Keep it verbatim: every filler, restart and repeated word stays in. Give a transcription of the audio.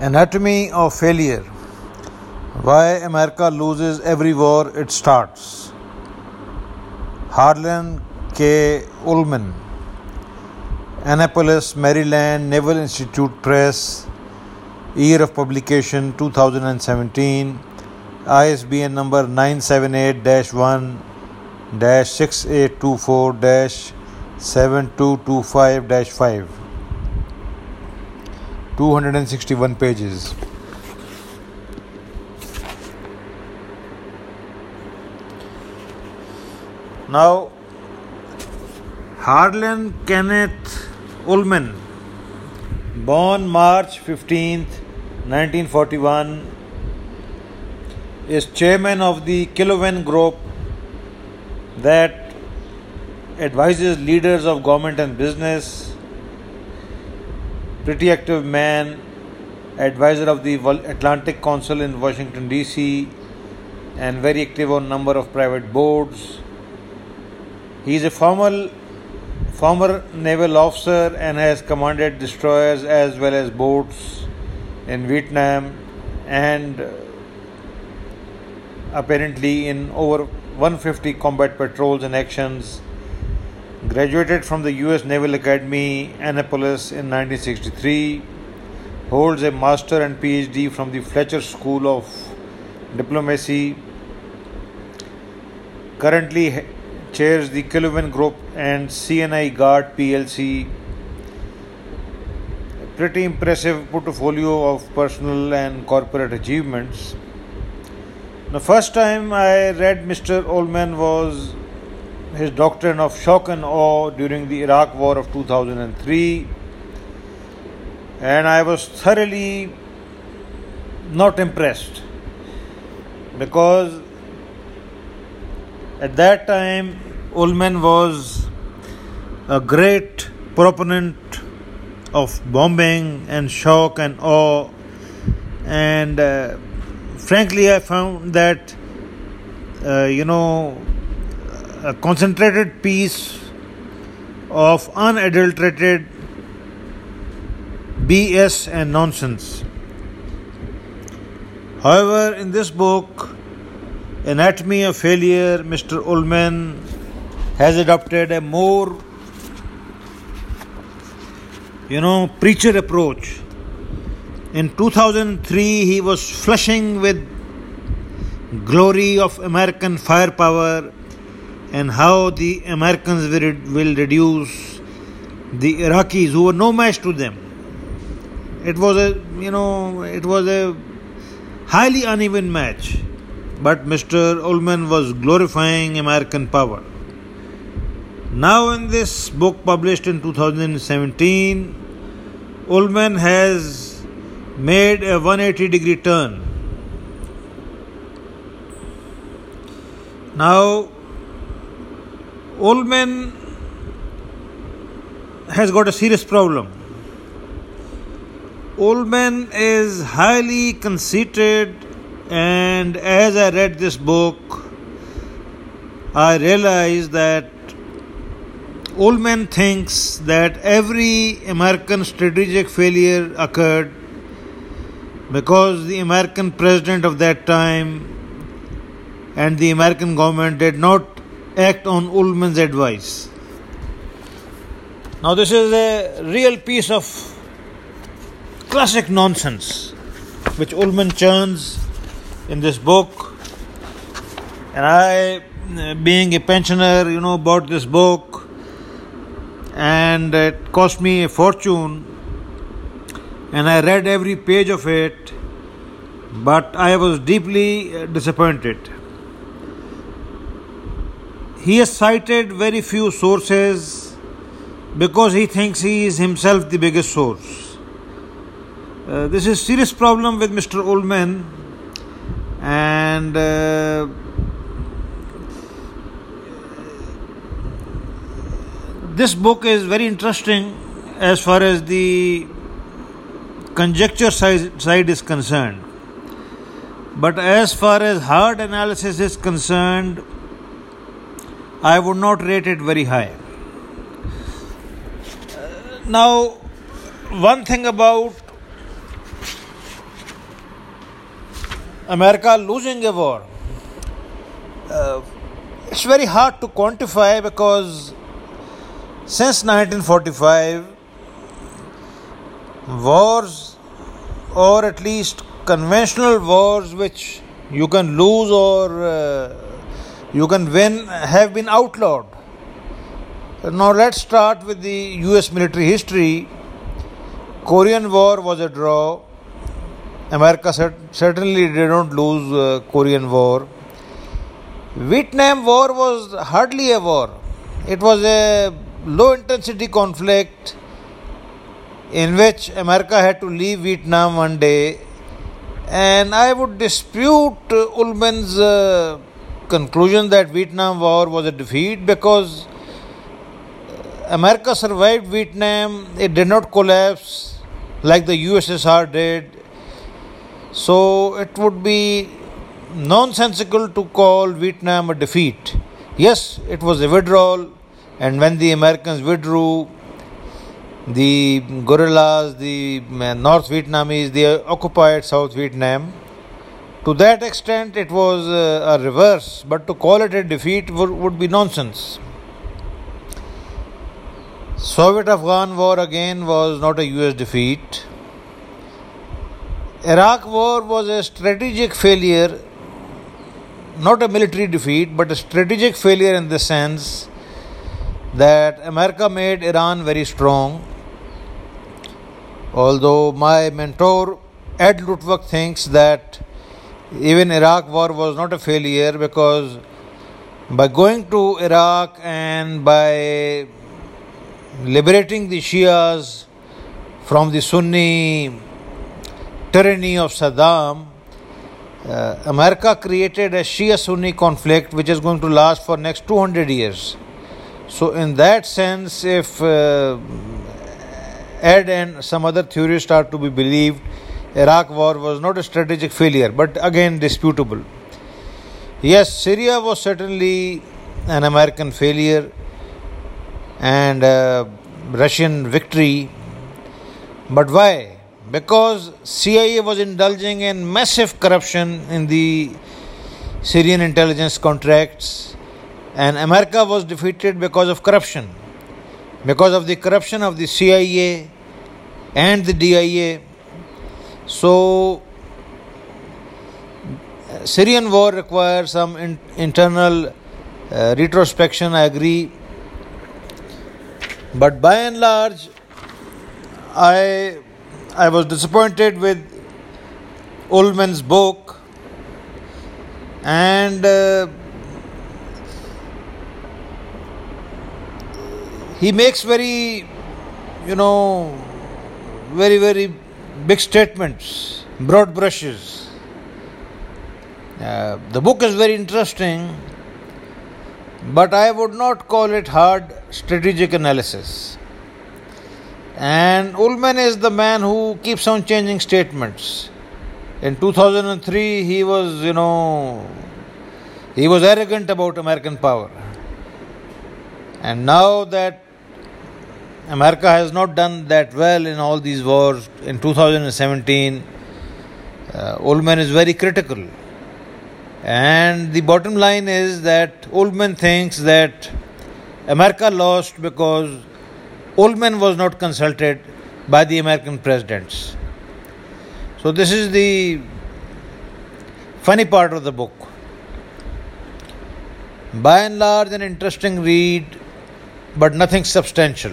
Anatomy of failure. Why America loses every war it starts. Harlan K. Ullman, Annapolis, Maryland, Naval Institute Press. Year of publication two thousand seventeen. I S B N number nine seven eight dash one dash six eight two four dash seven two two five dash five. two hundred sixty-one pages. Now, Harlan Kenneth Ullman, born March fifteenth, nineteen forty-one, is chairman of the Killowen Group that advises leaders of government and business. Pretty active man, advisor of the Atlantic Council in Washington D C, and very active on number of private boards. He is a formal, former naval officer and has commanded destroyers as well as boats in Vietnam and apparently in over one hundred fifty combat patrols and actions. Graduated from the U S Naval Academy, Annapolis in nineteen sixty-three. Holds a Master and P H D from the Fletcher School of Diplomacy. Currently chairs the Killowen Group and C N I Guard P L C. Pretty impressive portfolio of personal and corporate achievements. The first time I read Mister Ullman was his doctrine of shock and awe during the Iraq War of two thousand three, and I was thoroughly not impressed, because at that time Ullman was a great proponent of bombing and shock and awe, and uh, frankly I found that uh, you know a concentrated piece of unadulterated B S and nonsense. However, in this book, Anatomy of Failure, Mister Ullman has adopted a more, you know, preacher approach. In two thousand three, he was flushing with glory of American firepower and how the Americans will reduce the Iraqis, who were no match to them. It was a, you know, it was a highly uneven match. But Mister Ullman was glorifying American power. Now in this book published in two thousand seventeen, Ullman has made a one hundred eighty degree turn. Now, Ullman has got a serious problem. Ullman is highly conceited, and as I read this book, I realized that Ullman thinks that every American strategic failure occurred because the American president of that time and the American government did not act on Ullman's advice. Now this is a real piece of classic nonsense which Ullman churns in this book, and I, being a pensioner, you know, bought this book, and it cost me a fortune, and I read every page of it, but I was deeply disappointed. He has cited very few sources because he thinks he is himself the biggest source. Uh, this is a serious problem with Mister Ullman, and uh, this book is very interesting as far as the conjecture side, side is concerned. But as far as hard analysis is concerned, I would not rate it very high. Now, one thing about America losing a war. Uh, it's very hard to quantify because since nineteen forty-five, wars, or at least conventional wars which you can lose or uh, you can win, have been outlawed. Now let's start with the U S military history. Korean War was a draw. America cert- certainly did not lose uh, Korean War. Vietnam War was hardly a war. It was a low intensity conflict in which America had to leave Vietnam one day. And I would dispute Ullman's uh, conclusion that Vietnam War was a defeat, because America survived Vietnam. It did not collapse like the U S S R did. So it would be nonsensical to call Vietnam a defeat. Yes, it was a withdrawal, and when the Americans withdrew, the guerrillas, the North Vietnamese, they occupied South Vietnam. To that extent, it was a reverse, but to call it a defeat would be nonsense. Soviet-Afghan War again was not a U S defeat. Iraq War was a strategic failure, not a military defeat, but a strategic failure in the sense that America made Iran very strong. Although my mentor Ed Lutwak thinks that even Iraq War was not a failure, because by going to Iraq and by liberating the Shias from the Sunni tyranny of Saddam, uh, America created a Shia-Sunni conflict which is going to last for next two hundred years. So in that sense, if uh, Ed and some other theorists are to be believed, Iraq War was not a strategic failure, but again disputable. Yes, Syria was certainly an American failure and uh, Russian victory. But why? Because C I A was indulging in massive corruption in the Syrian intelligence contracts. And America was defeated because of corruption, because of the corruption of the C I A and the D I A. So, Syrian war requires some in, internal uh, retrospection, I agree. But by and large, I, I was disappointed with Ullman's book, and Uh, He makes very, you know, very, very big statements, broad brushes. Uh, the book is very interesting, but I would not call it hard strategic analysis. And Ullman is the man who keeps on changing statements. In two thousand three, he was, you know, he was arrogant about American power. And now that America has not done that well in all these wars, in two thousand seventeen, uh, Ullman is very critical. And the bottom line is that Ullman thinks that America lost because Ullman was not consulted by the American presidents. So this is the funny part of the book. By and large, an interesting read, but nothing substantial.